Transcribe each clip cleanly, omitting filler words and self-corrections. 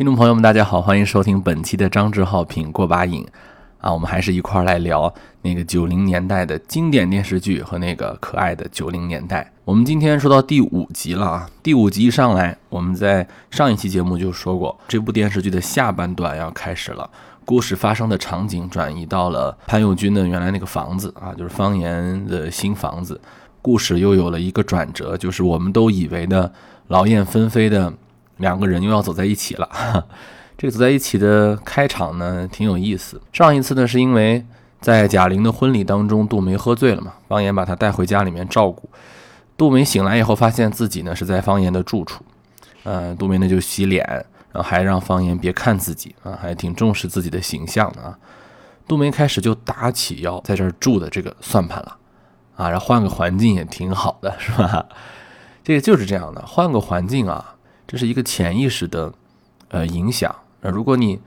听众朋友们大家好，欢迎收听本期的张志浩品过把瘾啊，我们还是一块来聊那个90年代的经典电视剧和那个可爱的90年代。我们今天说到第五集了啊，第五集一上来，我们在上一期节目就说过，这部电视剧的下半段要开始了，故事发生的场景转移到了潘友军的原来那个房子啊，就是方言的新房子。故事又有了一个转折，就是我们都以为的劳燕分飞的两个人又要走在一起了。这个走在一起的开场呢挺有意思。上一次呢是因为在贾玲的婚礼当中杜梅喝醉了嘛，方言把她带回家里面照顾。杜梅醒来以后发现自己呢是在方言的住处。杜梅呢就洗脸，然后还让方言别看自己啊，还挺重视自己的形象的啊。杜梅开始就打起要在这儿住的这个算盘了。啊，然后换个环境也挺好的，是吧？这个就是这样的，换个环境啊，这是一个潜意识的影响。如果你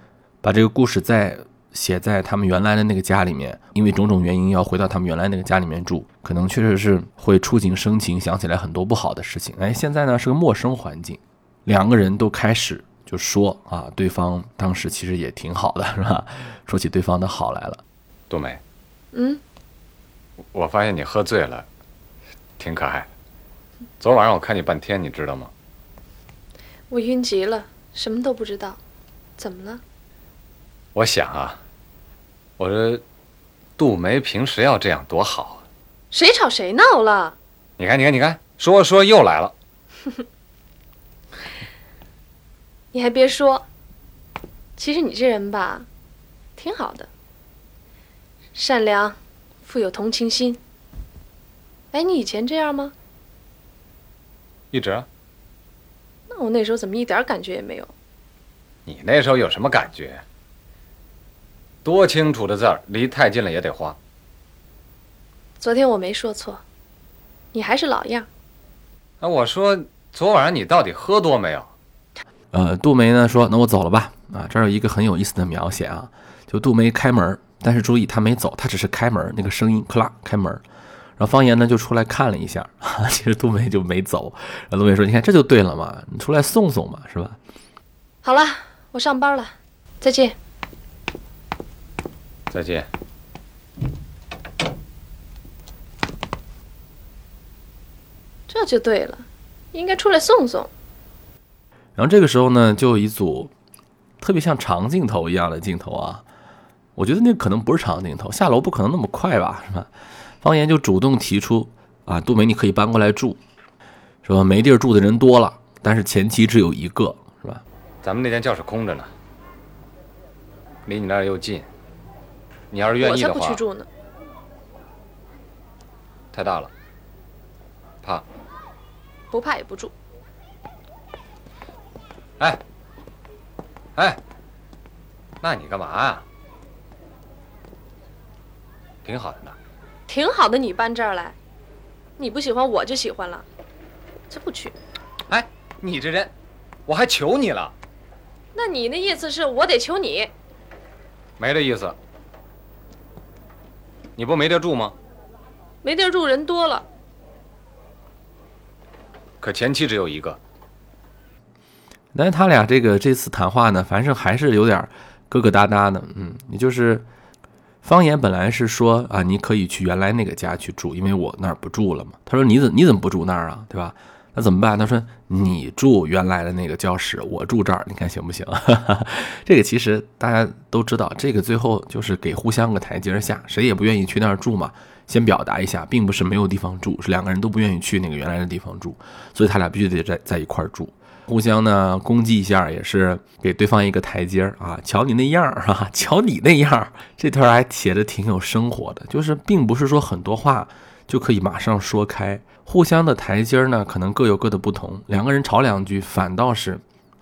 把这个故事再写在他们原来的那个家里面，因为种种原因要回到他们原来那个家里面住，可能确实是会触景生情，想起来很多不好的事情。哎，现在呢是个陌生环境，两个人都开始就说啊，对方当时其实也挺好的，是吧？说起对方的好来了。杜梅，我发现你喝醉了，挺可爱的。昨晚上我看你半天，你知道吗？我晕极了，什么都不知道。怎么了？我想啊，我说杜梅平时要这样多好啊。谁吵谁闹了？你看，说又来了。你还别说，其实你这人吧，挺好的，善良。富有同情心。哎，你以前这样吗？一直啊。那我那时候怎么一点感觉也没有？你那时候有什么感觉？多清楚的字儿，离太近了也得花。昨天我没说错，你还是老样。那我说昨晚上你到底喝多没有？杜梅呢说，那我走了吧。啊，这儿有一个很有意思的描写啊，就杜梅开门。但是注意，他没走，他只是开门，那个声音，咔啦，开门。然后方言呢就出来看了一下，其实杜梅就没走。然后杜梅说：“你看，这就对了嘛，你出来送送嘛，是吧？”好了，我上班了，再见。再见。这就对了，应该出来送送。然后这个时候呢，就有一组特别像长镜头一样的镜头啊。我觉得那可能不是长镜头，下楼不可能那么快吧，是吧？方言就主动提出啊，杜梅你可以搬过来住，说没地儿住的人多了，但是前妻只有一个，是吧？咱们那间教室空着呢，离你那儿又近，你要是愿意的话，我才不去住呢。太大了，怕？不怕也不住。哎，那你干嘛啊？挺好的呢，挺好的。你搬这儿来，你不喜欢我就喜欢了，这不去。哎，你这人，我还求你了。那你那意思是我得求你？没这意思。你不没地儿住吗？没地儿住，人多了。可前妻只有一个。但是他俩这次谈话呢，反正还是有点疙疙瘩瘩的。也就是。方言本来是说啊，你可以去原来那个家去住，因为我那儿不住了嘛。他说你怎么不住那儿啊，对吧？那怎么办？他说你住原来的那个教室，我住这儿，你看行不行？这个其实大家都知道，这个最后就是给互相个台阶下，谁也不愿意去那儿住嘛。先表达一下，并不是没有地方住，是两个人都不愿意去那个原来的地方住，所以他俩必须得在一块儿住。互相呢攻击一下，也是给对方一个台阶啊！瞧你那样啊，瞧你那样，这段还写的挺有生活的，就是并不是说很多话就可以马上说开，互相的台阶呢可能各有各的不同，两个人吵两句反倒是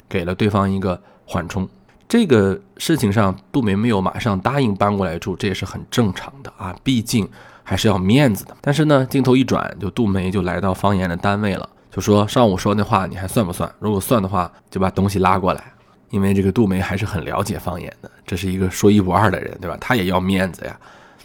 给了对方一个缓冲。这个事情上杜梅没有马上答应搬过来住，这也是很正常的啊，毕竟还是要面子的。但是呢，镜头一转，就杜梅就来到方言的单位了。就说上午说那话你还算不算？如果算的话，就把东西拉过来。因为这个杜梅还是很了解方言的，这是一个说一不二的人，对吧？他也要面子呀，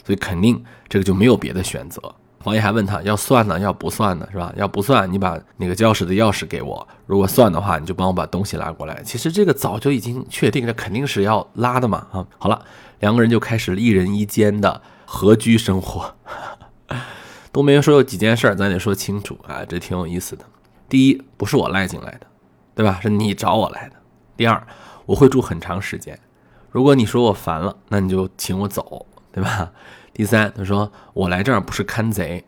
所以肯定这个就没有别的选择。黄爷还问他要算呢，要不算呢，是吧？要不算，你把那个教室的钥匙给我；如果算的话，你就帮我把东西拉过来。其实这个早就已经确定了，肯定是要拉的嘛。啊，好了，两个人就开始了一人一间的合居生活。都没说有几件事，咱得说清楚啊，这挺有意思的。第一，不是我赖进来的，对吧？是你找我来的。第二，我会住很长时间。如果你说我烦了，那你就请我走，对吧？第三，他说我来这儿不是看贼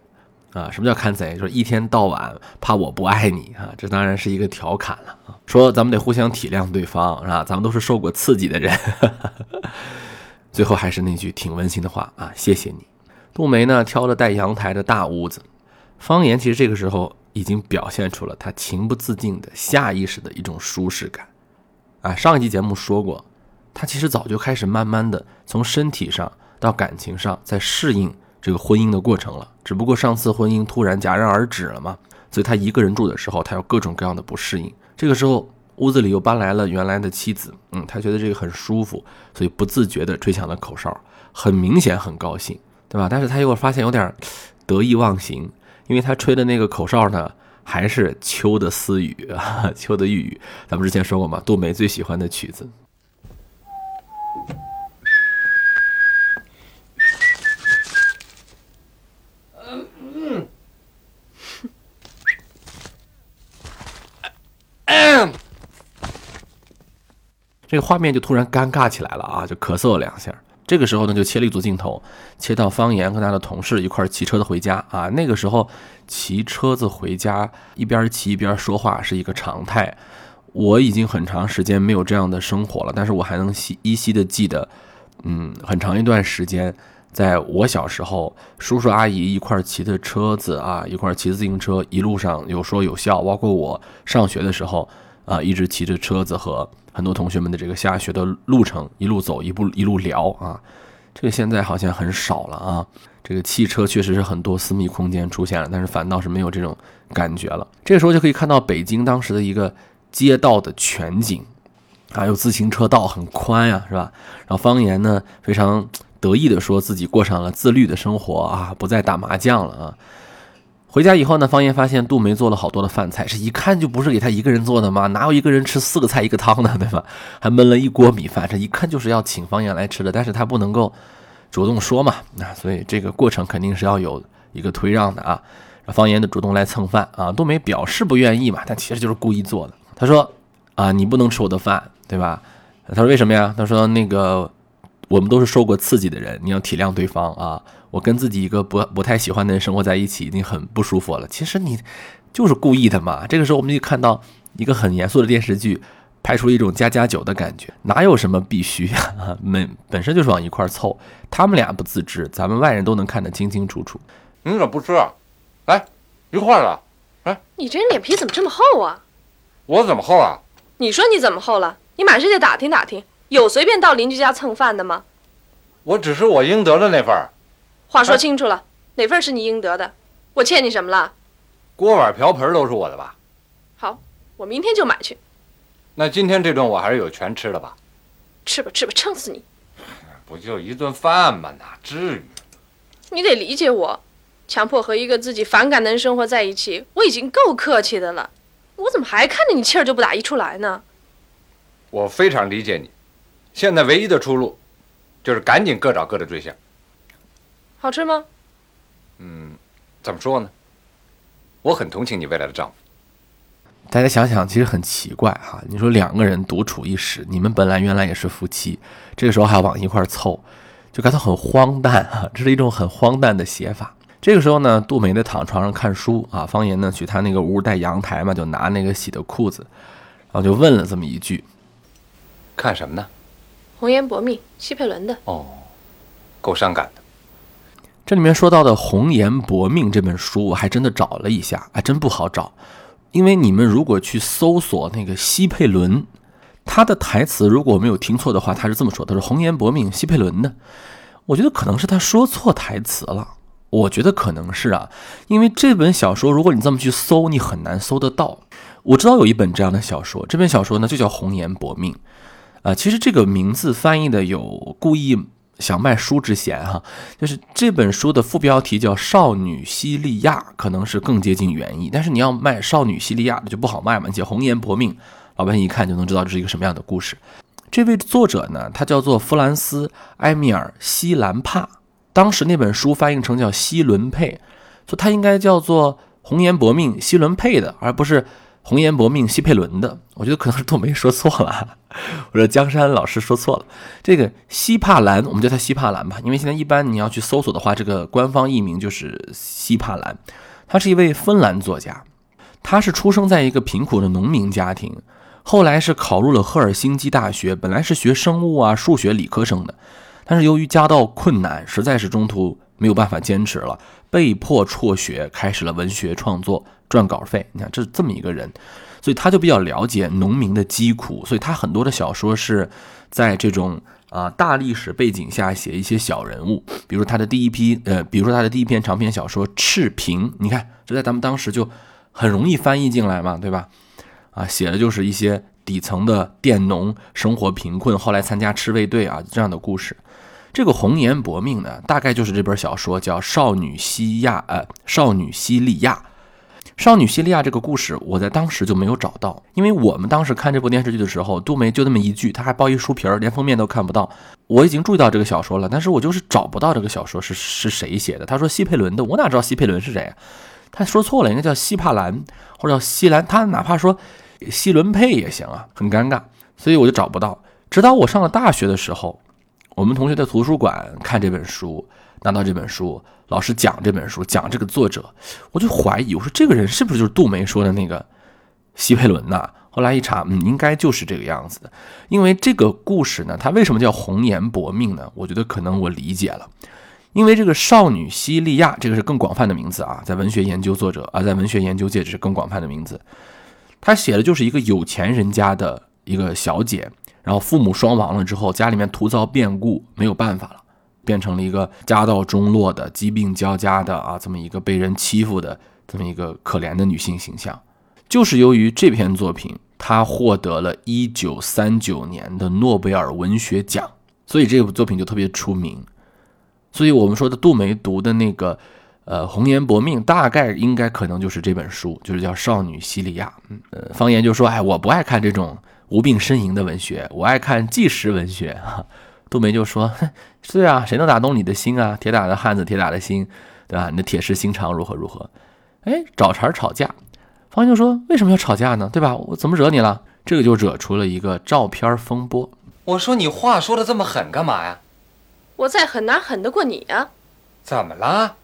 啊，什么叫看贼？就是一天到晚怕我不爱你啊，这当然是一个调侃了啊。说咱们得互相体谅对方啊，咱们都是受过刺激的人。最后还是那句挺温馨的话啊，谢谢你。杜梅呢挑了带阳台的大屋子，方言其实这个时候已经表现出了他情不自禁的下意识的一种舒适感啊。上一期节目说过，他其实早就开始慢慢的从身体上到感情上在适应这个婚姻的过程了，只不过上次婚姻突然戛然而止了嘛，所以他一个人住的时候他有各种各样的不适应。这个时候屋子里又搬来了原来的妻子，他觉得这个很舒服，所以不自觉的吹响了口哨，很明显很高兴，对吧？但是他又发现有点得意忘形，因为他吹的那个口哨呢还是秋的私语啊，秋的玉语，咱们之前说过嘛，杜梅最喜欢的曲子。这个画面就突然尴尬起来了啊，就咳嗽了两下。这个时候呢，就切了一组镜头，切到方言和他的同事一块骑车子回家啊。那个时候骑车子回家，一边骑一边说话是一个常态。我已经很长时间没有这样的生活了，但是我还能依稀的记得，很长一段时间，在我小时候，叔叔阿姨一块骑的车子啊，一块骑自行车，一路上有说有笑，包括我上学的时候。啊，一直骑着车子和很多同学们的这个下学的路程一路走一路聊啊，这个现在好像很少了啊。这个汽车确实是很多私密空间出现了，但是反倒是没有这种感觉了。这个时候就可以看到北京当时的一个街道的全景啊，有自行车道很宽呀，是吧？然后方言呢非常得意的说自己过上了自律的生活啊，不再打麻将了啊。回家以后呢，方言发现杜梅做了好多的饭菜，是一看就不是给他一个人做的嘛，哪有一个人吃四个菜一个汤的，对吧？还焖了一锅米饭，这一看就是要请方言来吃的，但是他不能够主动说嘛，所以这个过程肯定是要有一个推让的啊。方言的主动来蹭饭啊，杜梅表示不愿意嘛，但其实就是故意做的。他说啊，你不能吃我的饭，对吧？他说为什么呀？他说那个我们都是受过刺激的人，你要体谅对方啊。我跟自己一个不太喜欢的人生活在一起已经很不舒服了，其实你就是故意的嘛。这个时候我们就看到一个很严肃的电视剧，拍出了一种家家酒的感觉，哪有什么必须啊，本身就是往一块凑，他们俩不自知，咱们外人都能看得清清楚楚。你怎么不吃啊？来，一块了。来，你这脸皮怎么这么厚啊？我怎么厚啊？你说你怎么厚了？你满世界打听打听，有随便到邻居家蹭饭的吗？我只是我应得的那份儿。话说清楚了，哪份是你应得的？我欠你什么了？锅碗瓢盆都是我的吧？好，我明天就买去。那今天这顿我还是有权吃的吧？吃吧吃吧，撑死你！不就一顿饭吗？哪至于？你得理解我，强迫和一个自己反感的人生活在一起，我已经够客气的了，我怎么还看着你气儿就不打一处来呢？我非常理解你，现在唯一的出路，就是赶紧各找各的对象。好吃吗？怎么说呢？我很同情你未来的丈夫。大家想想，其实很奇怪哈。你说两个人独处一室，你们原来也是夫妻，这个时候还要往一块凑，就感到很荒诞啊。这是一种很荒诞的写法。这个时候呢，杜梅在躺床上看书啊，方言呢去他那个屋带阳台嘛，就拿那个洗的裤子，然后就问了这么一句：“看什么呢？”“红颜薄命，西佩伦的。”“哦，够伤感的。”这里面说到的《红颜薄命》这本书，我还真的找了一下，还真不好找。因为你们如果去搜索那个西佩伦，他的台词如果我没有听错的话，他是这么说的：“他说红颜薄命，西佩伦的。”我觉得可能是他说错台词了，我觉得可能是啊，因为这本小说如果你这么去搜，你很难搜得到。我知道有一本这样的小说，这本小说呢就叫《红颜薄命》，其实这个名字翻译的有故意想卖书之嫌哈，就是这本书的副标题叫《少女西利亚》，可能是更接近原意，但是你要卖《少女西利亚》就不好卖嘛，而且红颜薄命，老百姓一看就能知道这是一个什么样的故事。这位作者呢，他叫做弗兰斯·埃米尔·西兰帕，当时那本书翻译成叫《西伦佩》，所以他应该叫做《红颜薄命西伦佩》的，而不是《红颜薄命西佩伦》的。我觉得可能是都没说错了，我说江山老师说错了。这个西帕兰，我们叫它西帕兰吧，因为现在一般你要去搜索的话，这个官方译名就是西帕兰。他是一位芬兰作家，他是出生在一个贫苦的农民家庭，后来是考入了赫尔辛基大学，本来是学生物啊、数学理科生的，但是由于家道困难，实在是中途没有办法坚持了，被迫辍学，开始了文学创作，赚稿费。你看，这是这么一个人，所以他就比较了解农民的疾苦，所以他很多的小说是在这种大历史背景下写一些小人物，比如他的第一篇长篇小说《赤贫》，你看，这在咱们当时就很容易翻译进来嘛，对吧？写的就是一些底层的佃农生活贫困，后来参加赤卫队啊这样的故事。这个红颜薄命呢，大概就是这本小说叫《少女西利亚》。少女西利亚这个故事，我在当时就没有找到，因为我们当时看这部电视剧的时候，杜梅就那么一句，她还包一书皮儿，连封面都看不到。我已经注意到这个小说了，但是我就是找不到这个小说是谁写的。他说西佩伦的，我哪知道西佩伦是谁啊？他说错了，应该叫西帕兰或者叫西兰，他哪怕说西伦佩也行啊，很尴尬，所以我就找不到。直到我上了大学的时候，我们同学在图书馆看这本书，拿到这本书，老师讲这本书，讲这个作者，我就怀疑，我说这个人是不是就是杜梅说的那个西佩伦呐？后来一查，应该就是这个样子的。因为这个故事呢，它为什么叫红颜薄命呢？我觉得可能我理解了。因为这个少女西利亚，这个是更广泛的名字啊，在文学研究界这是更广泛的名字。他写的就是一个有钱人家的一个小姐，然后父母双亡了之后，家里面突遭变故，没有办法了，变成了一个家道中落的、疾病交加的啊，这么一个被人欺负的这么一个可怜的女性形象。就是由于这篇作品，她获得了1939年的诺贝尔文学奖，所以这部作品就特别出名。所以我们说的杜梅读的那个红颜薄命，大概应该可能就是这本书，就是叫《少女西利亚》。方言就说，哎，我不爱看这种无病呻吟的文学，我爱看纪实文学啊。杜梅就说，是啊，谁能打动你的心啊？铁打的汉子铁打的心，对吧？你的铁石心肠如何如何。哎，找茬吵架。方言就说，为什么要吵架呢？对吧？我怎么惹你了？这个就惹出了一个照片风波。我说你话说的这么狠干嘛呀？我再狠哪狠得过你啊？怎么了？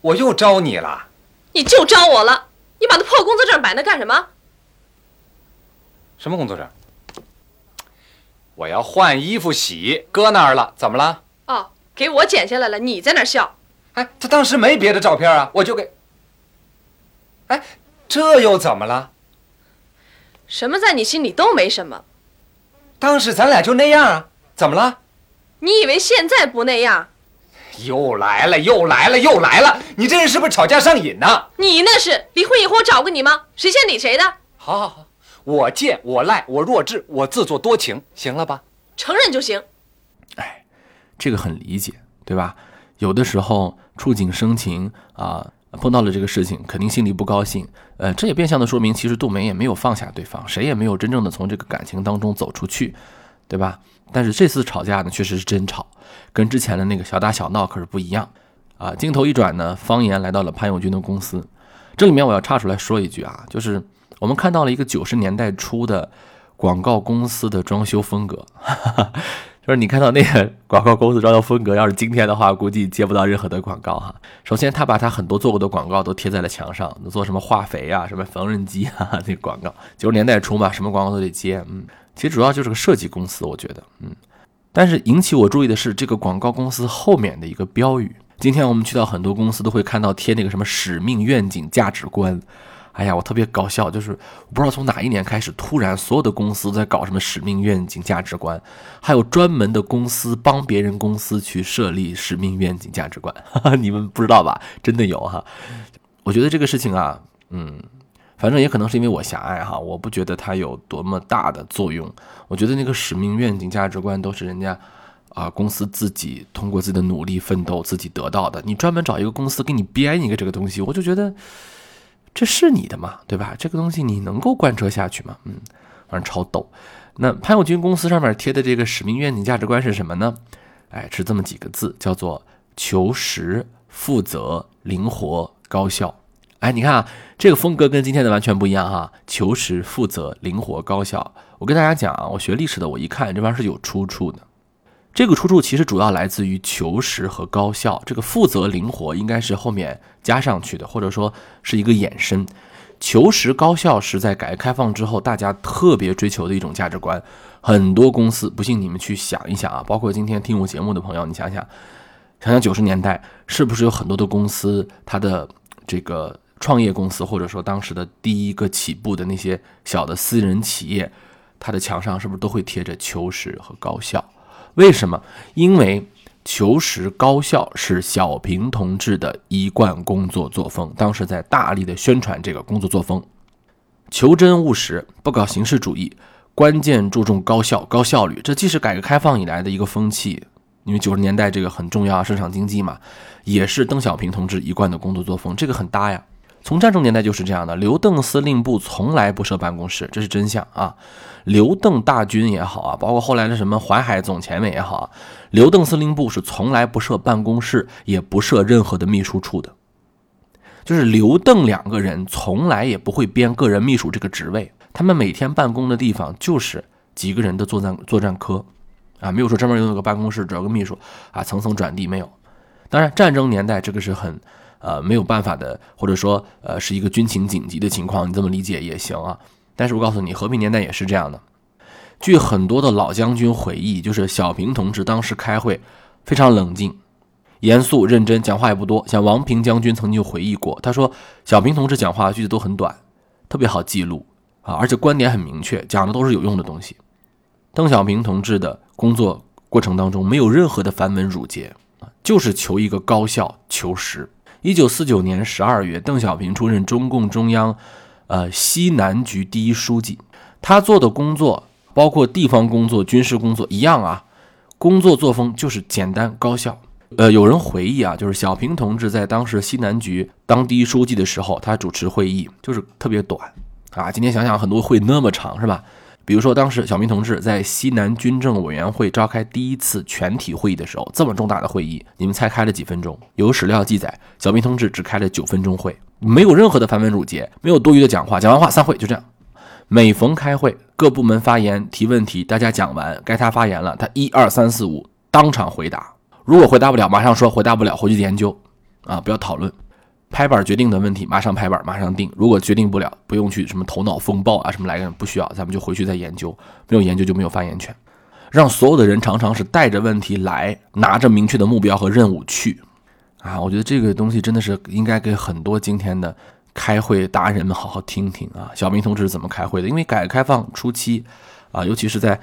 我又招你了？你就招我了？你把那破工作证摆那干什么？什么工作证？我要换衣服洗，搁那儿了。怎么了？哦，给我剪下来了，你在那儿笑。哎，他当时没别的照片啊，我就给。哎，这又怎么了？什么在你心里都没什么。当时咱俩就那样啊，怎么了？你以为现在不那样？又来了！你这人是不是吵架上瘾呢？你那是离婚以后找过你吗？谁先理谁的？好，我贱，我赖，我弱智，我自作多情，行了吧？承认就行。哎，这个很理解，对吧？有的时候触景生情啊，碰到了这个事情，肯定心里不高兴。这也变相的说明，其实杜梅也没有放下对方，谁也没有真正的从这个感情当中走出去，对吧？但是这次吵架呢，确实是真吵，跟之前的那个小打小闹可是不一样啊。镜头一转呢，方言来到了潘友军的公司。这里面我要插出来说一句啊，就是我们看到了一个90年代初的广告公司的装修风格，就是你看到那个广告公司装修风格，要是今天的话，估计接不到任何的广告哈。首先，他把他很多做过的广告都贴在了墙上，做什么化肥啊，什么缝纫机啊，那个广告90年代初嘛，什么广告都得接，其实主要就是个设计公司，我觉得，但是引起我注意的是这个广告公司后面的一个标语。今天我们去到很多公司都会看到贴那个什么使命、愿景、价值观。哎呀，我特别搞笑，就是我不知道从哪一年开始，突然所有的公司在搞什么使命、愿景、价值观，还有专门的公司帮别人公司去设立使命、愿景、价值观。你们不知道吧？真的有哈。我觉得这个事情啊，反正也可能是因为我狭隘哈，我不觉得它有多么大的作用。我觉得那个使命、愿景、价值观都是人家啊，公司自己通过自己的努力奋斗自己得到的，你专门找一个公司给你编一个这个东西，我就觉得这是你的嘛，对吧？这个东西你能够贯彻下去吗？反正超逗。那潘友军公司上面贴的这个使命愿景价值观是什么呢？哎，是这么几个字，叫做求实、负责、灵活、高效。哎，你看啊，这个风格跟今天的完全不一样哈。求实、负责、灵活、高效。我跟大家讲啊，我学历史的，我一看这玩意是有出处的。这个出处其实主要来自于求实和高效，这个负责灵活应该是后面加上去的，或者说是一个衍生。求实高效是在改革开放之后大家特别追求的一种价值观，很多公司，不信你们去想一想啊，包括今天听我节目的朋友，你想想90年代是不是有很多的公司，它的这个创业公司或者说当时的第一个起步的那些小的私人企业，它的墙上是不是都会贴着求实和高效？为什么？因为求实高效是小平同志的一贯工作作风，当时在大力的宣传这个工作作风，求真务实，不搞形式主义，关键注重高效、高效率。这既是改革开放以来的一个风气，因为90年代这个很重要啊，市场经济嘛，也是邓小平同志一贯的工作作风，这个很搭呀。从战争年代就是这样的，刘邓司令部从来不设办公室，这是真相啊。刘邓大军也好啊，包括后来的什么淮海总前委也好啊，刘邓司令部是从来不设办公室，也不设任何的秘书处的。就是刘邓两个人从来也不会编个人秘书这个职位，他们每天办公的地方就是几个人的作战科啊，没有说专门有个办公室找个秘书啊，层层转递没有。当然战争年代这个是很没有办法的，或者说是一个军情紧急的情况，你这么理解也行啊。但是我告诉你，和平年代也是这样的。据很多的老将军回忆，就是小平同志当时开会非常冷静、严肃认真，讲话也不多。像王平将军曾经回忆过，他说小平同志讲话句子都很短，特别好记录啊，而且观点很明确，讲的都是有用的东西。邓小平同志的工作过程当中没有任何的繁文缛节，就是求一个高效、求实。1949年12月，邓小平出任中共中央西南局第一书记。他做的工作包括地方工作、军事工作一样啊，工作作风就是简单高效。有人回忆啊，就是小平同志在当时西南局当第一书记的时候，他主持会议就是特别短啊。今天想想很多会那么长是吧？比如说当时小平同志在西南军政委员会召开第一次全体会议的时候，这么重大的会议你们才开了几分钟？有史料记载，小平同志只开了9分钟会，没有任何的繁文缛节，没有多余的讲话，讲完话散会，就这样。每逢开会，各部门发言提问题，大家讲完该他发言了，他1、2、3、4、5当场回答，如果回答不了马上说回答不了，回去研究啊，不要讨论，拍板决定的问题马上拍板马上定，如果决定不了不用去什么头脑风暴啊什么来源，不需要，咱们就回去再研究，没有研究就没有发言权。让所有的人常常是带着问题来，拿着明确的目标和任务去啊，我觉得这个东西真的是应该给很多今天的开会达人们好好听听啊，小平同志是怎么开会的。因为改革开放初期啊，尤其是在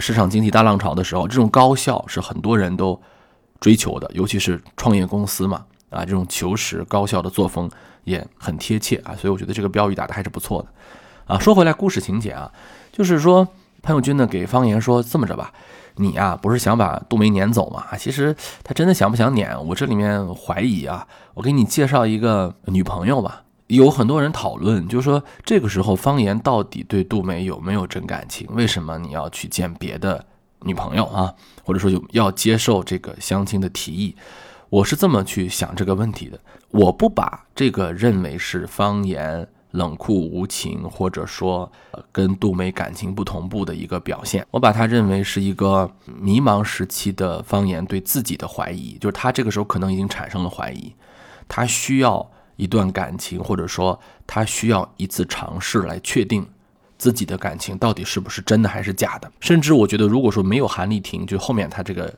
市场经济大浪潮的时候，这种高效是很多人都追求的，尤其是创业公司嘛啊，这种求实高效的作风也很贴切啊，所以我觉得这个标语打的还是不错的啊。说回来，故事情节啊，就是说潘友军呢给方言说，这么着吧，你啊不是想把杜梅撵走吗？其实他真的想不想撵，我这里面怀疑啊，我给你介绍一个女朋友吧。有很多人讨论，就是说这个时候方言到底对杜梅有没有真感情？为什么你要去见别的女朋友啊？或者说要接受这个相亲的提议？我是这么去想这个问题的，我不把这个认为是方言冷酷无情，或者说跟杜梅感情不同步的一个表现，我把它认为是一个迷茫时期的方言对自己的怀疑，就是他这个时候可能已经产生了怀疑，他需要一段感情，或者说他需要一次尝试来确定自己的感情到底是不是真的还是假的。甚至我觉得如果说没有韩丽婷，就后面他这个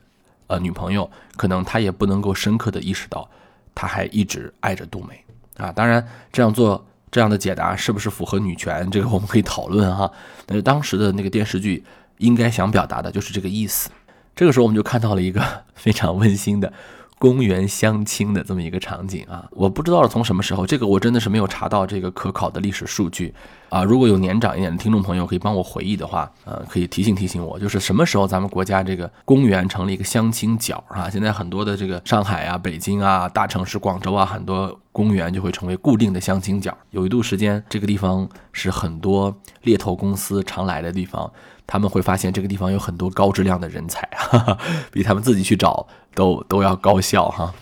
女朋友，可能她也不能够深刻的意识到她还一直爱着杜梅啊。当然这样的解答是不是符合女权，这个我们可以讨论哈。但是当时的那个电视剧应该想表达的就是这个意思。这个时候我们就看到了一个非常温馨的公园相亲的这么一个场景啊。我不知道从什么时候，这个我真的是没有查到这个可考的历史数据，啊，如果有年长一点的听众朋友可以帮我回忆的话，可以提醒我，就是什么时候咱们国家这个公园成了一个相亲角啊？现在很多的这个上海啊、北京啊、大城市广州啊，很多公园就会成为固定的相亲角。有一度时间，这个地方是很多猎头公司常来的地方，他们会发现这个地方有很多高质量的人才，哈哈，比他们自己去找都要高效哈。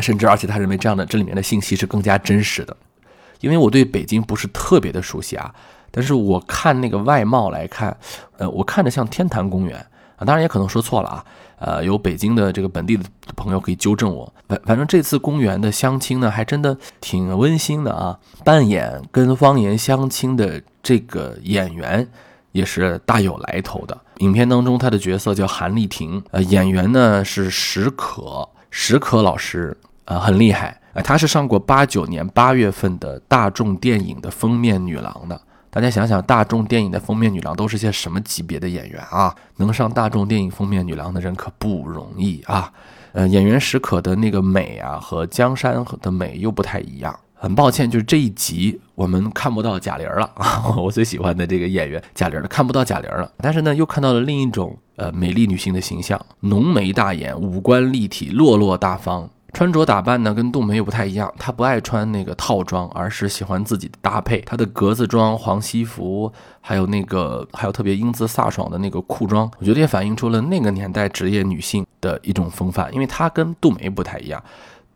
甚至而且他认为这样的这里面的信息是更加真实的。因为我对北京不是特别的熟悉啊，但是我看那个外貌来看，我看着像天坛公园啊，当然也可能说错了啊，有北京的这个本地的朋友可以纠正我。反正这次公园的相亲呢，还真的挺温馨的啊。扮演跟方言相亲的这个演员也是大有来头的。影片当中他的角色叫韩丽婷，演员呢是石可老师，很厉害。她是上过89年8月份的大众电影的封面女郎的。大家想想，大众电影的封面女郎都是些什么级别的演员啊？能上大众电影封面女郎的人可不容易啊。演员史可的那个美啊，和江山的美又不太一样。很抱歉，就是这一集我们看不到贾玲了啊，我最喜欢的这个演员贾玲了，看不到贾玲了。但是呢，又看到了另一种美丽女性的形象，浓眉大眼，五官立体，落落大方。穿着打扮呢跟杜梅又不太一样，她不爱穿那个套装，而是喜欢自己的搭配。她的格子装、黄西服，还有特别英姿飒爽的那个裤装，我觉得也反映出了那个年代职业女性的一种风范。因为她跟杜梅不太一样，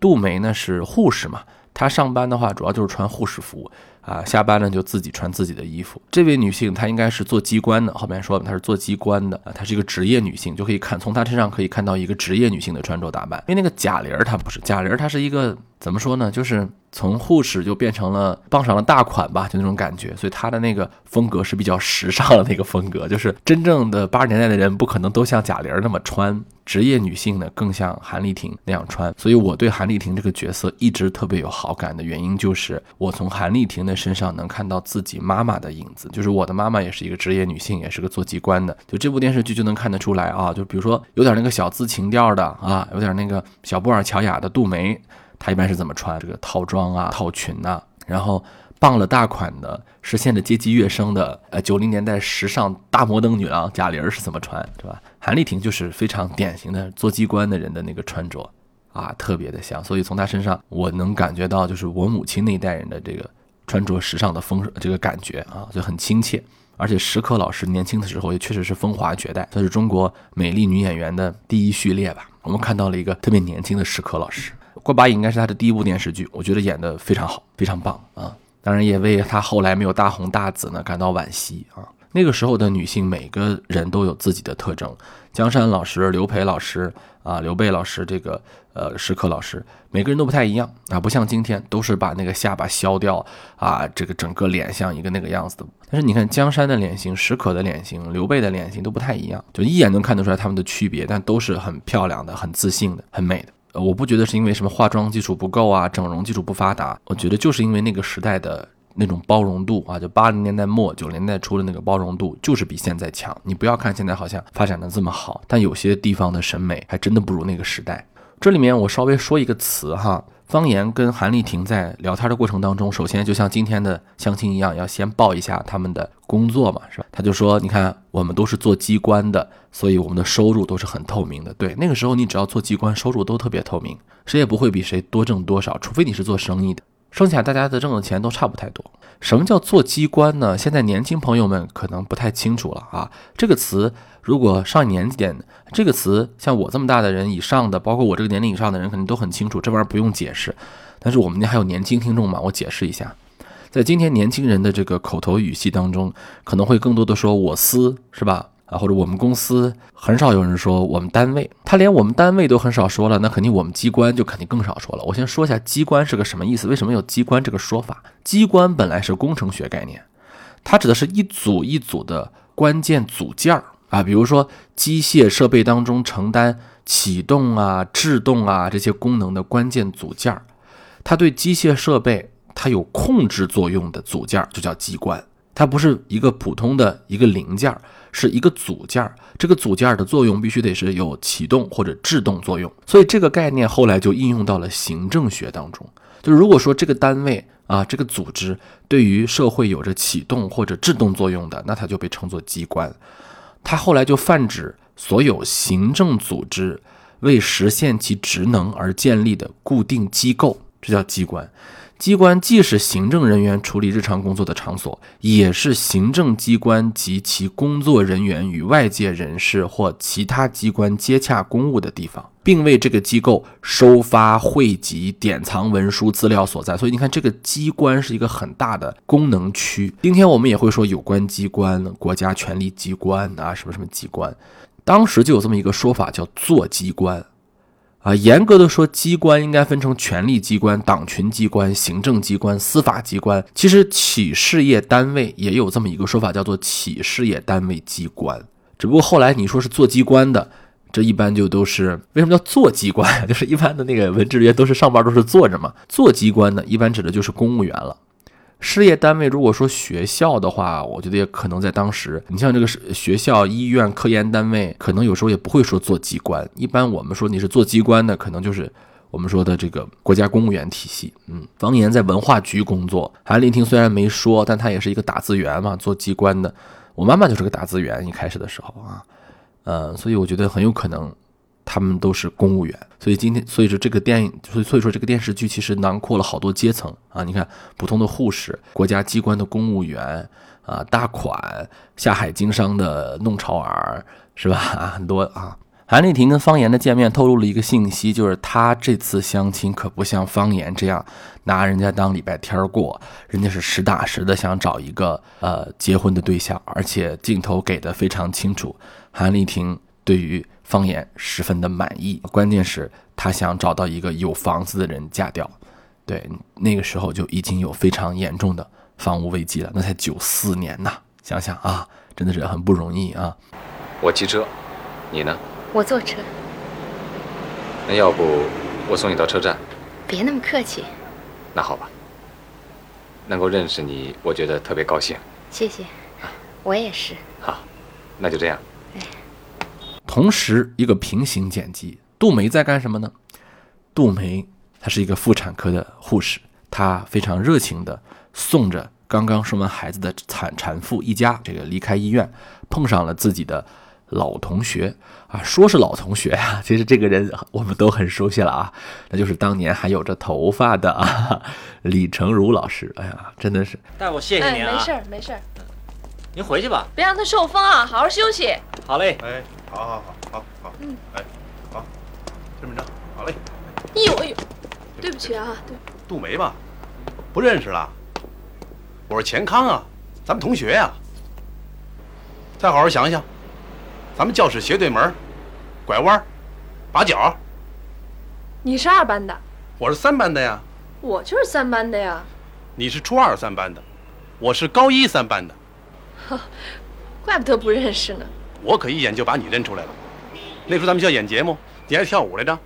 杜梅呢是护士嘛，她上班的话主要就是穿护士服啊，下班呢就自己穿自己的衣服。这位女性她应该是做机关的，后面说她是做机关的，她是一个职业女性，就可以看从她身上可以看到一个职业女性的穿着打扮。因为那个贾玲她不是，贾玲她是一个怎么说呢，就是从护士就变成了傍上了大款吧，就那种感觉。所以她的那个风格是比较时尚的那个风格，就是真正的80年代的人不可能都像贾玲那么穿，职业女性呢更像韩丽婷那样穿。所以我对韩丽婷这个角色一直特别有好感的原因，就是我从韩丽婷的身上能看到自己妈妈的影子，就是我的妈妈也是一个职业女性，也是个做机关的。就这部电视剧就能看得出来啊，就比如说有点那个小资情调的啊，有点那个小布尔乔亚的杜梅，他一般是怎么穿这个套装啊、套裙啊，然后傍了大款的、实现了阶级跃升的90年代时尚大摩登女郎贾玲是怎么穿，是吧？韩丽婷就是非常典型的做机关的人的那个穿着啊，特别的像。所以从她身上我能感觉到，就是我母亲那一代人的这个穿着时尚的风这个感觉啊，就很亲切。而且石可老师年轻的时候也确实是风华绝代，她是中国美丽女演员的第一序列吧。我们看到了一个特别年轻的石可老师。过把瘾应该是他的第一部电视剧，我觉得演得非常好，非常棒啊！当然也为他后来没有大红大紫呢感到惋惜啊。那个时候的女性每个人都有自己的特征，江山老师、刘培老师啊、刘备老师，这个石可老师，每个人都不太一样啊，不像今天都是把那个下巴削掉啊，这个整个脸像一个那个样子的。但是你看江山的脸型、石可的脸型、刘备的脸型都不太一样，就一眼能看得出来他们的区别，但都是很漂亮的、很自信的、很美的。我不觉得是因为什么化妆技术不够啊，整容技术不发达，我觉得就是因为那个时代的那种包容度啊，就80年代末90年代初的那个包容度就是比现在强。你不要看现在好像发展的这么好，但有些地方的审美还真的不如那个时代。这里面我稍微说一个词哈，方言跟韩丽婷在聊天的过程当中，首先就像今天的相亲一样，要先报一下他们的工作嘛，是吧？他就说，你看我们都是做机关的，所以我们的收入都是很透明的。对，那个时候你只要做机关，收入都特别透明，谁也不会比谁多挣多少，除非你是做生意的，剩下大家的挣的钱都差不太多。什么叫做机关呢？现在年轻朋友们可能不太清楚了啊。这个词如果上一年纪点，这个词像我这么大的人以上的，包括我这个年龄以上的人肯定都很清楚，这玩意儿不用解释。但是我们还有年轻听众嘛，我解释一下。在今天年轻人的这个口头语系当中，可能会更多的说我司，是吧？啊，或者我们公司，很少有人说我们单位，他连我们单位都很少说了，那肯定我们机关就肯定更少说了。我先说一下机关是个什么意思，为什么有机关这个说法。机关本来是工程学概念，它指的是一组一组的关键组件啊，比如说机械设备当中承担启动啊、制动啊这些功能的关键组件，它对机械设备它有控制作用的组件就叫机关。它不是一个普通的一个零件，是一个组件，这个组件的作用必须得是有启动或者制动作用。所以这个概念后来就应用到了行政学当中，就是如果说这个单位啊，这个组织对于社会有着启动或者制动作用的，那它就被称作机关。它后来就泛指所有行政组织为实现其职能而建立的固定机构，这叫机关。机关既是行政人员处理日常工作的场所，也是行政机关及其工作人员与外界人士或其他机关接洽公务的地方，并为这个机构收发、汇集、典藏文书资料所在。所以你看，这个机关是一个很大的功能区。今天我们也会说有关机关、国家权力机关啊，什么什么机关。当时就有这么一个说法，叫做机关。严格的说，机关应该分成权力机关、党群机关、行政机关、司法机关。其实企事业单位也有这么一个说法，叫做企事业单位机关。只不过后来你说是做机关的，这一般就都是，为什么叫做机关？就是一般的那个文职人员都是上班都是坐着嘛。做机关的一般指的就是公务员了。事业单位如果说学校的话，我觉得也可能在当时，你像这个学校、医院、科研单位，可能有时候也不会说做机关。一般我们说你是做机关的，可能就是我们说的这个国家公务员体系。方岩在文化局工作，韩林亭虽然没说，但他也是一个打字员嘛，做机关的。我妈妈就是个打字员，一开始的时候啊，所以我觉得很有可能他们都是公务员。所以说这个电视剧其实囊括了好多阶层啊！你看，普通的护士，国家机关的公务员啊，大款下海经商的弄潮儿，是吧？很多啊。韩丽婷跟方言的见面透露了一个信息，就是她这次相亲可不像方言这样拿人家当礼拜天过，人家是实打实的想找一个结婚的对象，而且镜头给的非常清楚。韩丽婷对于方言十分的满意，关键是他想找到一个有房子的人嫁掉。对，那个时候就已经有非常严重的房屋危机了，那才94年呐，想想啊，真的是很不容易啊。我骑车，你呢？我坐车。那要不我送你到车站？别那么客气。那好吧，能够认识你，我觉得特别高兴。谢谢，我也是。好，那就这样。同时，一个平行剪辑，杜梅在干什么呢？杜梅她是一个妇产科的护士，她非常热情地送着刚刚生完孩子的产妇一家离开医院，碰上了自己的老同学啊，说是老同学啊，其实这个人我们都很熟悉了啊，那就是当年还有着头发的啊李成儒老师。哎呀，真的是大夫，谢谢您啊。没事没事，您回去吧，别让他受风啊，好好休息。好嘞，哎。好，哎，好，身份证，好嘞。哎呦，对不起啊，对。杜梅吧，不认识了。我是钱康啊，咱们同学呀。再好好想想，咱们教室斜对门，拐弯，把角。你是2班的，我是3班的呀。我就是3班的呀。你是初二3班的，我是高一3班的。怪不得不认识呢。我可一眼就把你认出来了，那时候咱们叫演节目，你还跳舞来着，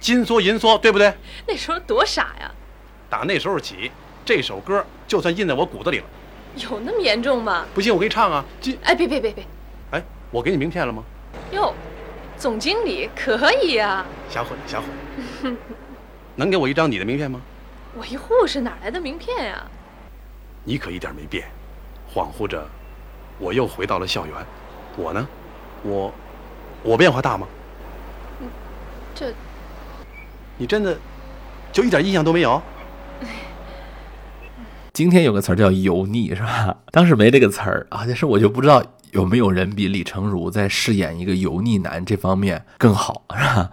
金梭银梭，对不对？那时候多傻呀！打那时候起，这首歌就算印在我骨子里了。有那么严重吗？不信我给你唱啊！哎，别！哎，我给你名片了吗？哟，总经理可以啊！瞎混！能给我一张你的名片吗？我一护士哪来的名片呀？你可一点没变，恍惚着，我又回到了校园。我呢？我变化大吗？这，你真的就一点印象都没有？今天有个词儿叫油腻，是吧？当时没这个词儿啊，但是我就不知道有没有人比李成儒在饰演一个油腻男这方面更好，是吧？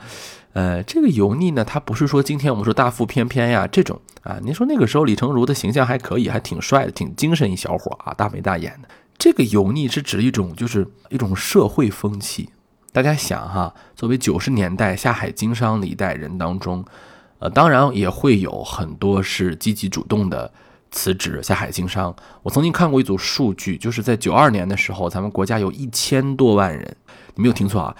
这个油腻呢，他不是说今天我们说大腹翩翩呀这种啊，您说那个时候李成儒的形象还可以，还挺帅的，挺精神一小伙啊，大眉大眼的。这个油腻是指一种社会风气。大家想哈，作为90年代下海经商的一代人当中，当然也会有很多是积极主动的辞职下海经商。我曾经看过一组数据，就是在92年的时候，咱们国家有1000多万人，你没有听错啊，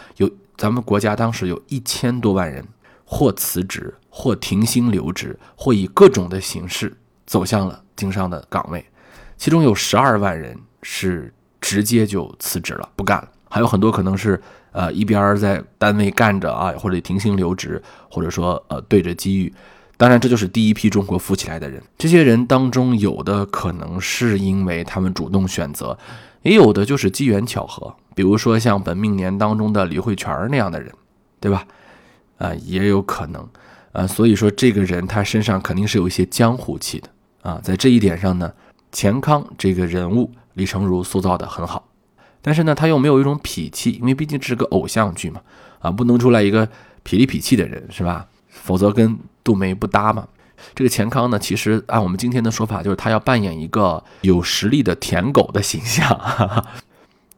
咱们国家当时有1000多万人或辞职或停薪留职，或以各种的形式走向了经商的岗位。其中有12万人是直接就辞职了，不干了，还有很多可能是一边在单位干着啊，或者停薪留职，或者说对着机遇。当然这就是第一批中国扶起来的人，这些人当中有的可能是因为他们主动选择，也有的就是机缘巧合，比如说像本命年当中的李慧泉那样的人，对吧？也有可能所以说这个人他身上肯定是有一些江湖气的在这一点上呢，钱康这个人物李成儒塑造的很好，但是呢他又没有一种痞气，因为毕竟这是个偶像剧嘛不能出来一个痞里痞气的人，是吧？否则跟杜梅不搭嘛。这个钱康呢，其实按我们今天的说法，就是他要扮演一个有实力的舔狗的形象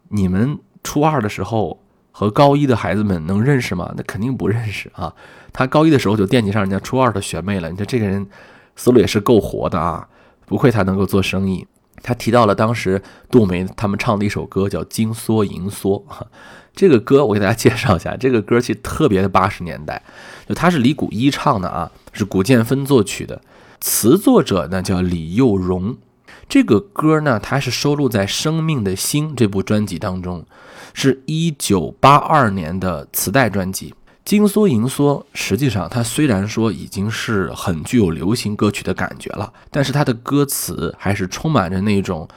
你们初二的时候和高一的孩子们能认识吗？那肯定不认识啊。他高一的时候就惦记上人家初二的学妹了，你看这个人思路也是够活的啊，不愧他能够做生意。他提到了当时杜梅他们唱的一首歌叫《金梭银梭》，这个歌我给大家介绍一下，这个歌其实特别的80年代，就它是李谷一唱的啊，是谷建芬作曲的，词作者呢叫李幼荣。这个歌呢它是收录在《生命的星》这部专辑当中，是1982年的磁带专辑。《金梭银梭》实际上它虽然说已经是很具有流行歌曲的感觉了，但是它的歌词还是充满着那种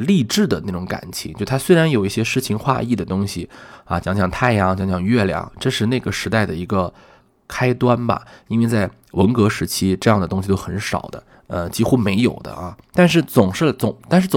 励志的那种感情，就它虽然有一些诗情画意的东西啊，讲讲太阳，讲讲月亮，这是那个时代的一个开端吧，因为在文革时期这样的东西都很少的，几乎没有的啊。但是总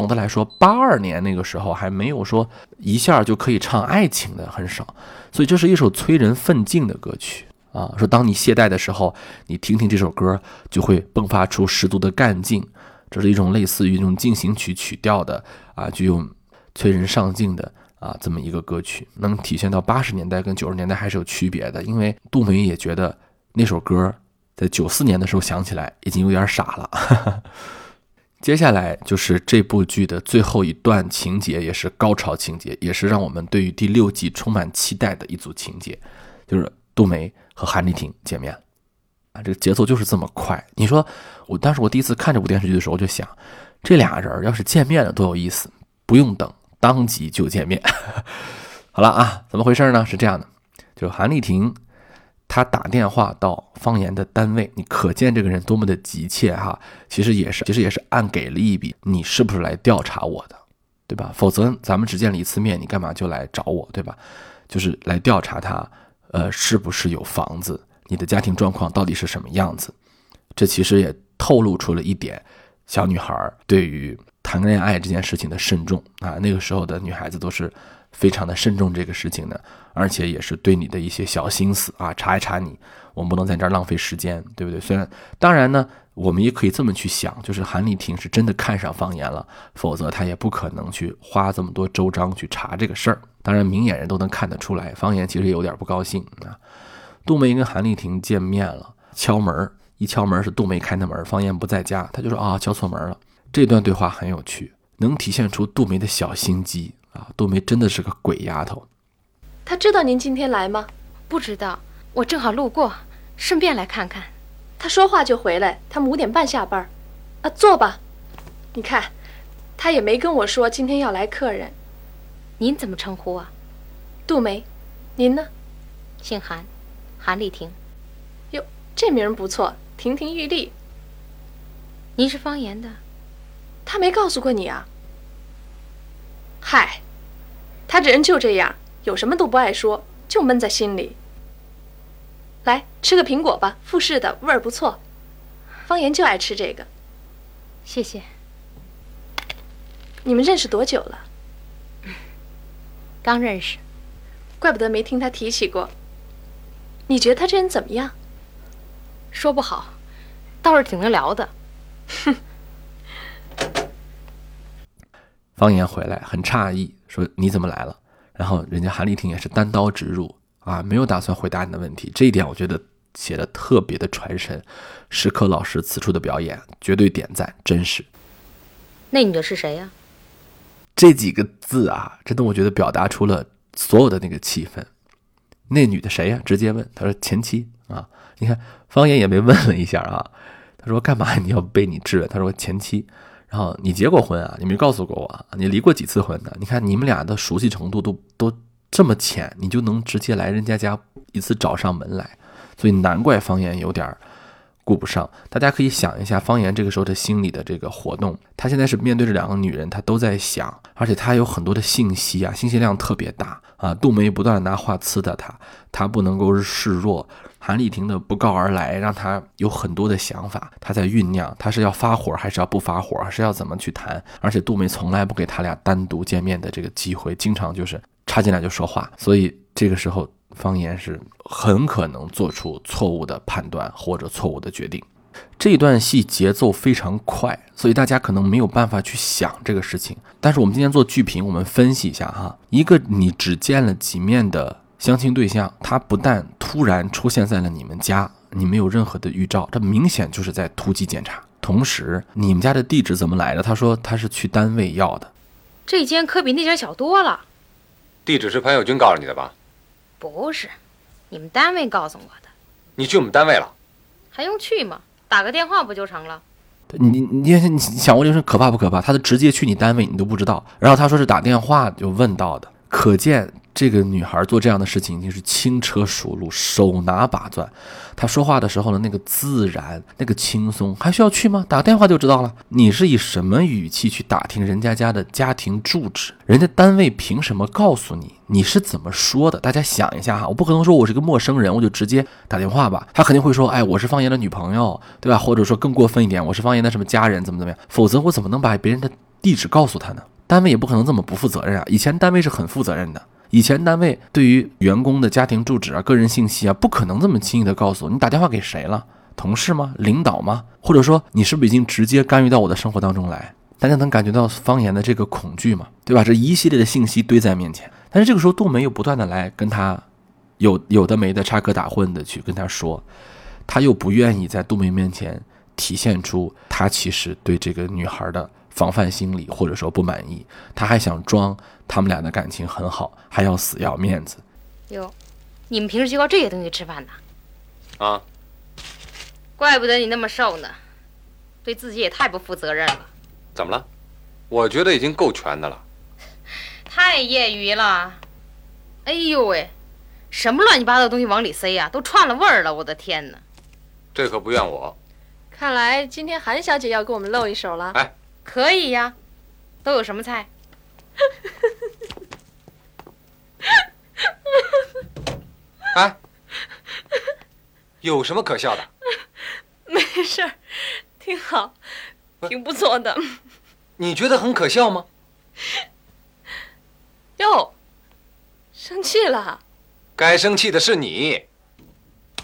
的来说，82年那个时候还没有说一下就可以唱爱情的，很少，所以这是一首催人奋进的歌曲啊。说当你懈怠的时候，你听听这首歌，就会迸发出十足的干劲。这是一种类似于一种进行曲曲调的啊，具有催人上进的啊这么一个歌曲，能体现到80年代跟90年代还是有区别的，因为杜梅也觉得那首歌。在94年的时候想起来已经有点傻了接下来就是这部剧的最后一段情节，也是高潮情节，也是让我们对于第6季充满期待的一组情节，就是杜梅和韩丽婷见面这个节奏就是这么快。你说我当时我第一次看这部电视剧的时候就想，这俩人要是见面了多有意思，不用等，当即就见面好了啊，怎么回事呢？是这样的，就韩丽婷他打电话到方言的单位，你可见这个人多么的急切哈。其实也是暗给了一笔，你是不是来调查我的，对吧？否则咱们只见了一次面，你干嘛就来找我，对吧？就是来调查他，是不是有房子，你的家庭状况到底是什么样子。这其实也透露出了一点小女孩对于谈恋爱这件事情的慎重啊。那个时候的女孩子都是非常的慎重这个事情呢，而且也是对你的一些小心思啊，查一查你，我们不能在这儿浪费时间，对不对？虽然当然呢，我们也可以这么去想，就是韩丽婷是真的看上方言了，否则她也不可能去花这么多周章去查这个事儿。当然明眼人都能看得出来，方言其实有点不高兴啊。杜梅跟韩丽婷见面了，敲门，一敲门是杜梅开的门，方言不在家，他就说啊，敲错门了。这段对话很有趣，能体现出杜梅的小心机啊，杜梅真的是个鬼丫头。她知道您今天来吗？不知道，我正好路过，顺便来看看。她说话就回来，她们5点半下班。啊，坐吧。你看，她也没跟我说今天要来客人。您怎么称呼啊？杜梅。您呢？姓韩，韩丽婷。哟，这名不错，亭亭玉立。您是方言的？她没告诉过你啊？嗨，他这人就这样，有什么都不爱说，就闷在心里。来，吃个苹果吧，富士的，味儿不错。方言就爱吃这个。谢谢。你们认识多久了？刚认识。怪不得没听他提起过。你觉得他这人怎么样？说不好，倒是挺能聊的。哼。方言回来很诧异，说你怎么来了？然后人家韩丽婷也是单刀直入啊，没有打算回答你的问题。这一点我觉得写的特别的传神，石刻老师此处的表演绝对点赞，真实。那你的是谁呀？这几个字啊，真的我觉得表达出了所有的那个气氛。那女的谁呀？直接问，她说前妻啊。你看方言也没问了一下啊，她说干嘛你要被你质问？她说前妻。然后你结过婚啊，你没告诉过我啊，你离过几次婚呢？你看你们俩的熟悉程度都这么浅，你就能直接来人家家一次找上门来，所以难怪方言有点顾不上。大家可以想一下方言这个时候的心理的这个活动，他现在是面对着两个女人，他都在想，而且他有很多的信息啊，信息量特别大啊，杜梅不断的拿话刺的他不能够示弱，韩丽婷的不告而来让他有很多的想法，他在酝酿他是要发火还是要不发火，还是要怎么去谈，而且杜梅从来不给他俩单独见面的这个机会，经常就是插进来就说话，所以这个时候方言是很可能做出错误的判断或者错误的决定。这一段戏节奏非常快，所以大家可能没有办法去想这个事情，但是我们今天做剧评，我们分析一下哈。一个你只见了几面的相亲对象，他不但突然出现在了你们家，你没有任何的预兆，这明显就是在突击检查。同时你们家的地址怎么来的？他说他是去单位要的，这间可比那间小多了。地址是潘友军告诉你的吧？不是，你们单位告诉我的。你去我们单位了？还用去吗？打个电话不就成了？你想过这事可怕不可怕？他直接去你单位你都不知道，然后他说是打电话就问到的，可见这个女孩做这样的事情已经是轻车熟路，手拿把攥。她说话的时候呢，那个自然，那个轻松，还需要去吗？打电话就知道了。你是以什么语气去打听人家家的家庭住址？人家单位凭什么告诉你？你是怎么说的？大家想一下哈，我不可能说我是个陌生人，我就直接打电话吧。他肯定会说，哎，我是方言的女朋友，对吧？或者说更过分一点，我是方言的什么家人，怎么样？否则我怎么能把别人的地址告诉他呢？单位也不可能这么不负责任啊！以前单位是很负责任的。以前单位对于员工的家庭住址啊、个人信息啊，不可能这么轻易的告诉你。打电话给谁了？同事吗？领导吗？或者说你是不是已经直接干预到我的生活当中来？大家能感觉到方言的这个恐惧吗？对吧？这一系列的信息堆在面前，但是这个时候杜梅又不断的来跟他有的没的插科打诨的去跟他说，他又不愿意在杜梅面前体现出他其实对这个女孩的防范心理或者说不满意，他还想装他们俩的感情很好，还要死要面子。哟，你们平时就靠这些东西吃饭呢？啊，怪不得你那么瘦呢，对自己也太不负责任了。怎么了？我觉得已经够全的了。太业余了。哎呦喂，什么乱七八糟的东西往里塞呀、都串了味儿了，我的天哪！这可不怨我。看来今天韩小姐要给我们露一手了。哎。可以呀，都有什么菜？哎，有什么可笑的？没事儿，挺好，挺不错的。你觉得很可笑吗？哟，生气了？该生气的是你，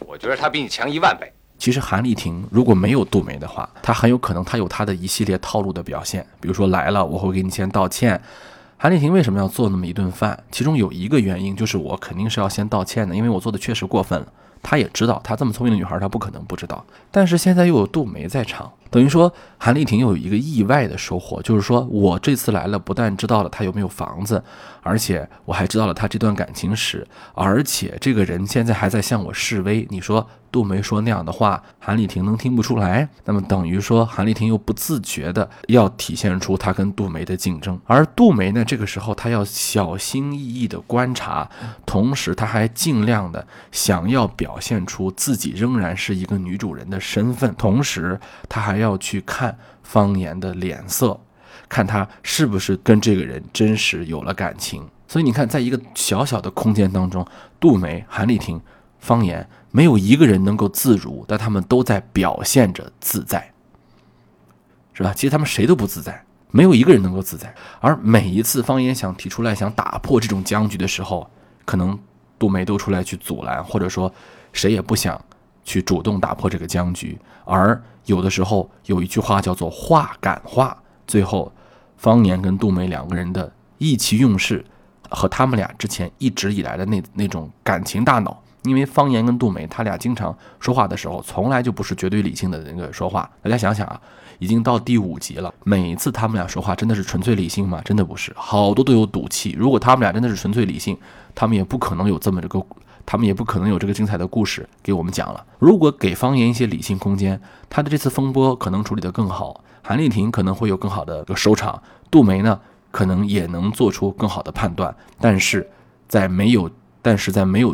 我觉得他比你强10000倍。其实韩丽婷如果没有杜梅的话，她很有可能她有她的一系列套路的表现，比如说来了我会给你先道歉。韩丽婷为什么要做那么一顿饭？其中有一个原因就是我肯定是要先道歉的，因为我做的确实过分了。她也知道，她这么聪明的女孩她不可能不知道，但是现在又有杜梅在场，等于说韩丽婷有一个意外的收获，就是说我这次来了不但知道了她有没有房子，而且我还知道了她这段感情史，而且这个人现在还在向我示威。你说杜梅说那样的话，韩丽婷能听不出来？那么等于说韩丽婷又不自觉的要体现出她跟杜梅的竞争，而杜梅呢，这个时候她要小心翼翼的观察，同时她还尽量的想要表现出自己仍然是一个女主人的身份，同时她还要去看方言的脸色，看她是不是跟这个人真实有了感情。所以你看，在一个小小的空间当中，杜梅、韩丽婷、方言没有一个人能够自如，但他们都在表现着自在，是吧？其实他们谁都不自在，没有一个人能够自在。而每一次方言想提出来想打破这种僵局的时候，可能杜梅都出来去阻拦，或者说谁也不想去主动打破这个僵局。而有的时候有一句话叫做话赶话，最后方言跟杜梅两个人的意气用事和他们俩之前一直以来的那种感情大脑，因为方言跟杜梅他俩经常说话的时候从来就不是绝对理性的那个说话。大家想想啊，已经到第5集了，每一次他们俩说话真的是纯粹理性吗？真的不是，好多都有赌气。如果他们俩真的是纯粹理性，他们也不可能有这个精彩的故事给我们讲了。如果给方言一些理性空间，他的这次风波可能处理得更好，韩丽婷可能会有更好的收场，杜梅呢可能也能做出更好的判断，但是在没有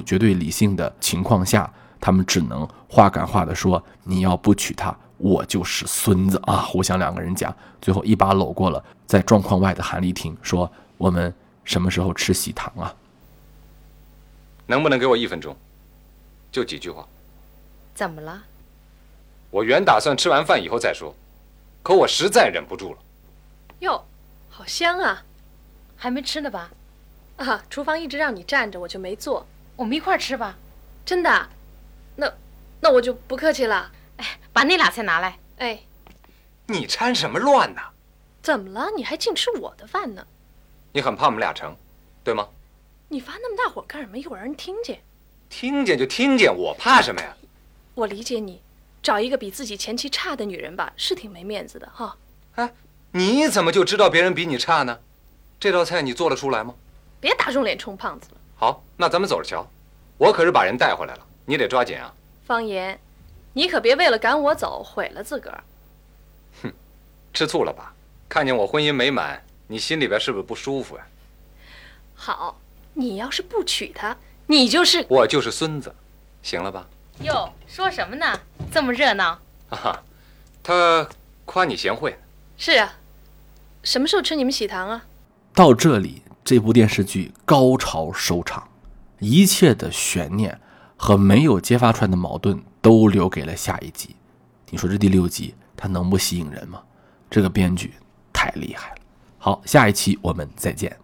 绝对理性的情况下，他们只能话赶话的说，你要不娶她我就是孙子啊！互相两个人讲，最后一把搂过了在状况外的韩丽婷，说我们什么时候吃喜糖啊？能不能给我1分钟，就几句话？怎么了？我原打算吃完饭以后再说，可我实在忍不住了。哟，好香啊，还没吃呢吧？啊，厨房一直让你站着，我就没做。我们一块吃吧。真的？那我就不客气了。哎，把那俩菜拿来。哎，你掺什么乱呢？怎么了？你还净吃我的饭呢？你很怕我们俩成，对吗？你发那么大火干什么？一会儿人听见。听见就听见，我怕什么呀？我理解你，找一个比自己前妻差的女人吧，是挺没面子的哈。哎，你怎么就知道别人比你差呢？这道菜你做得出来吗？别打肿脸充胖子了。好，那咱们走着瞧。我可是把人带回来了，你得抓紧啊。方言，你可别为了赶我走毁了自个儿。哼，吃醋了吧？看见我婚姻美满，你心里边是不是不舒服呀？好，你要是不娶她，你就是我就是孙子，行了吧？哟，说什么呢？这么热闹啊！他夸你贤惠。是啊，什么时候吃你们喜糖啊？到这里，这部电视剧高潮收场，一切的悬念和没有揭发出来的矛盾都留给了下一集。你说这第6集它能不吸引人吗？这个编剧太厉害了。好，下一期我们再见。